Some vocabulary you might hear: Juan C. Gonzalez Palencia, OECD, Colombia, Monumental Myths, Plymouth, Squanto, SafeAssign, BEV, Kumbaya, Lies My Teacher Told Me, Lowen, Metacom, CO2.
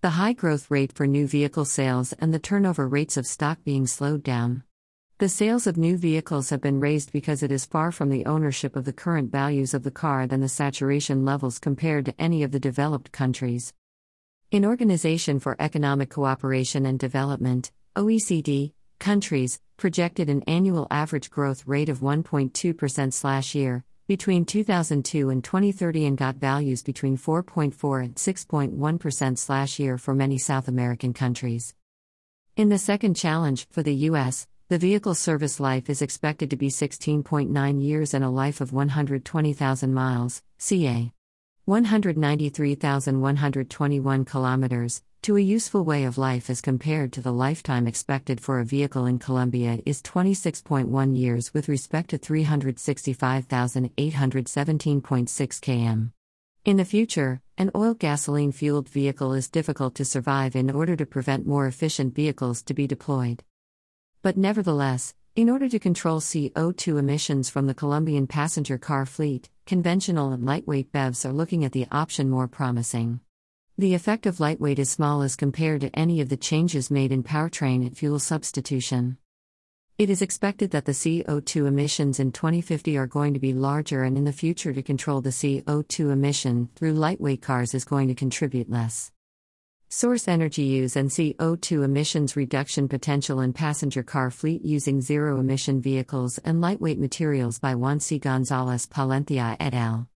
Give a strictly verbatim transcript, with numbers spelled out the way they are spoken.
The high growth rate for new vehicle sales and the turnover rates of stock being slowed down. The sales of new vehicles have been raised because it is far from the ownership of the current values of the car than the saturation levels compared to any of the developed countries. In Organization for Economic Cooperation and Development, O E C D, countries projected an annual average growth rate of one point two percent last year, between two thousand two and twenty thirty, and got values between four point four and six point one percent last year for many South American countries. In the second challenge, for the U S, the vehicle service life is expected to be sixteen point nine years and a life of one hundred twenty thousand miles, circa one hundred ninety-three thousand one hundred twenty-one kilometers, to a useful way of life as compared to the lifetime expected for a vehicle in Colombia is twenty-six point one years with respect to three hundred sixty-five thousand eight hundred seventeen point six kilometers. In the future, an oil-gasoline-fueled vehicle is difficult to survive in order to prevent more efficient vehicles to be deployed. But nevertheless, in order to control C O two emissions from the Colombian passenger car fleet, conventional and lightweight B E Vs are looking at the option more promising. The effect of lightweight is small as compared to any of the changes made in powertrain and fuel substitution. It is expected that the C O two emissions in twenty fifty are going to be larger, and in the future to control the C O two emission through lightweight cars is going to contribute less. Source energy use and C O two emissions reduction potential in passenger car fleet using zero-emission vehicles and lightweight materials by Juan C. Gonzalez Palencia et al.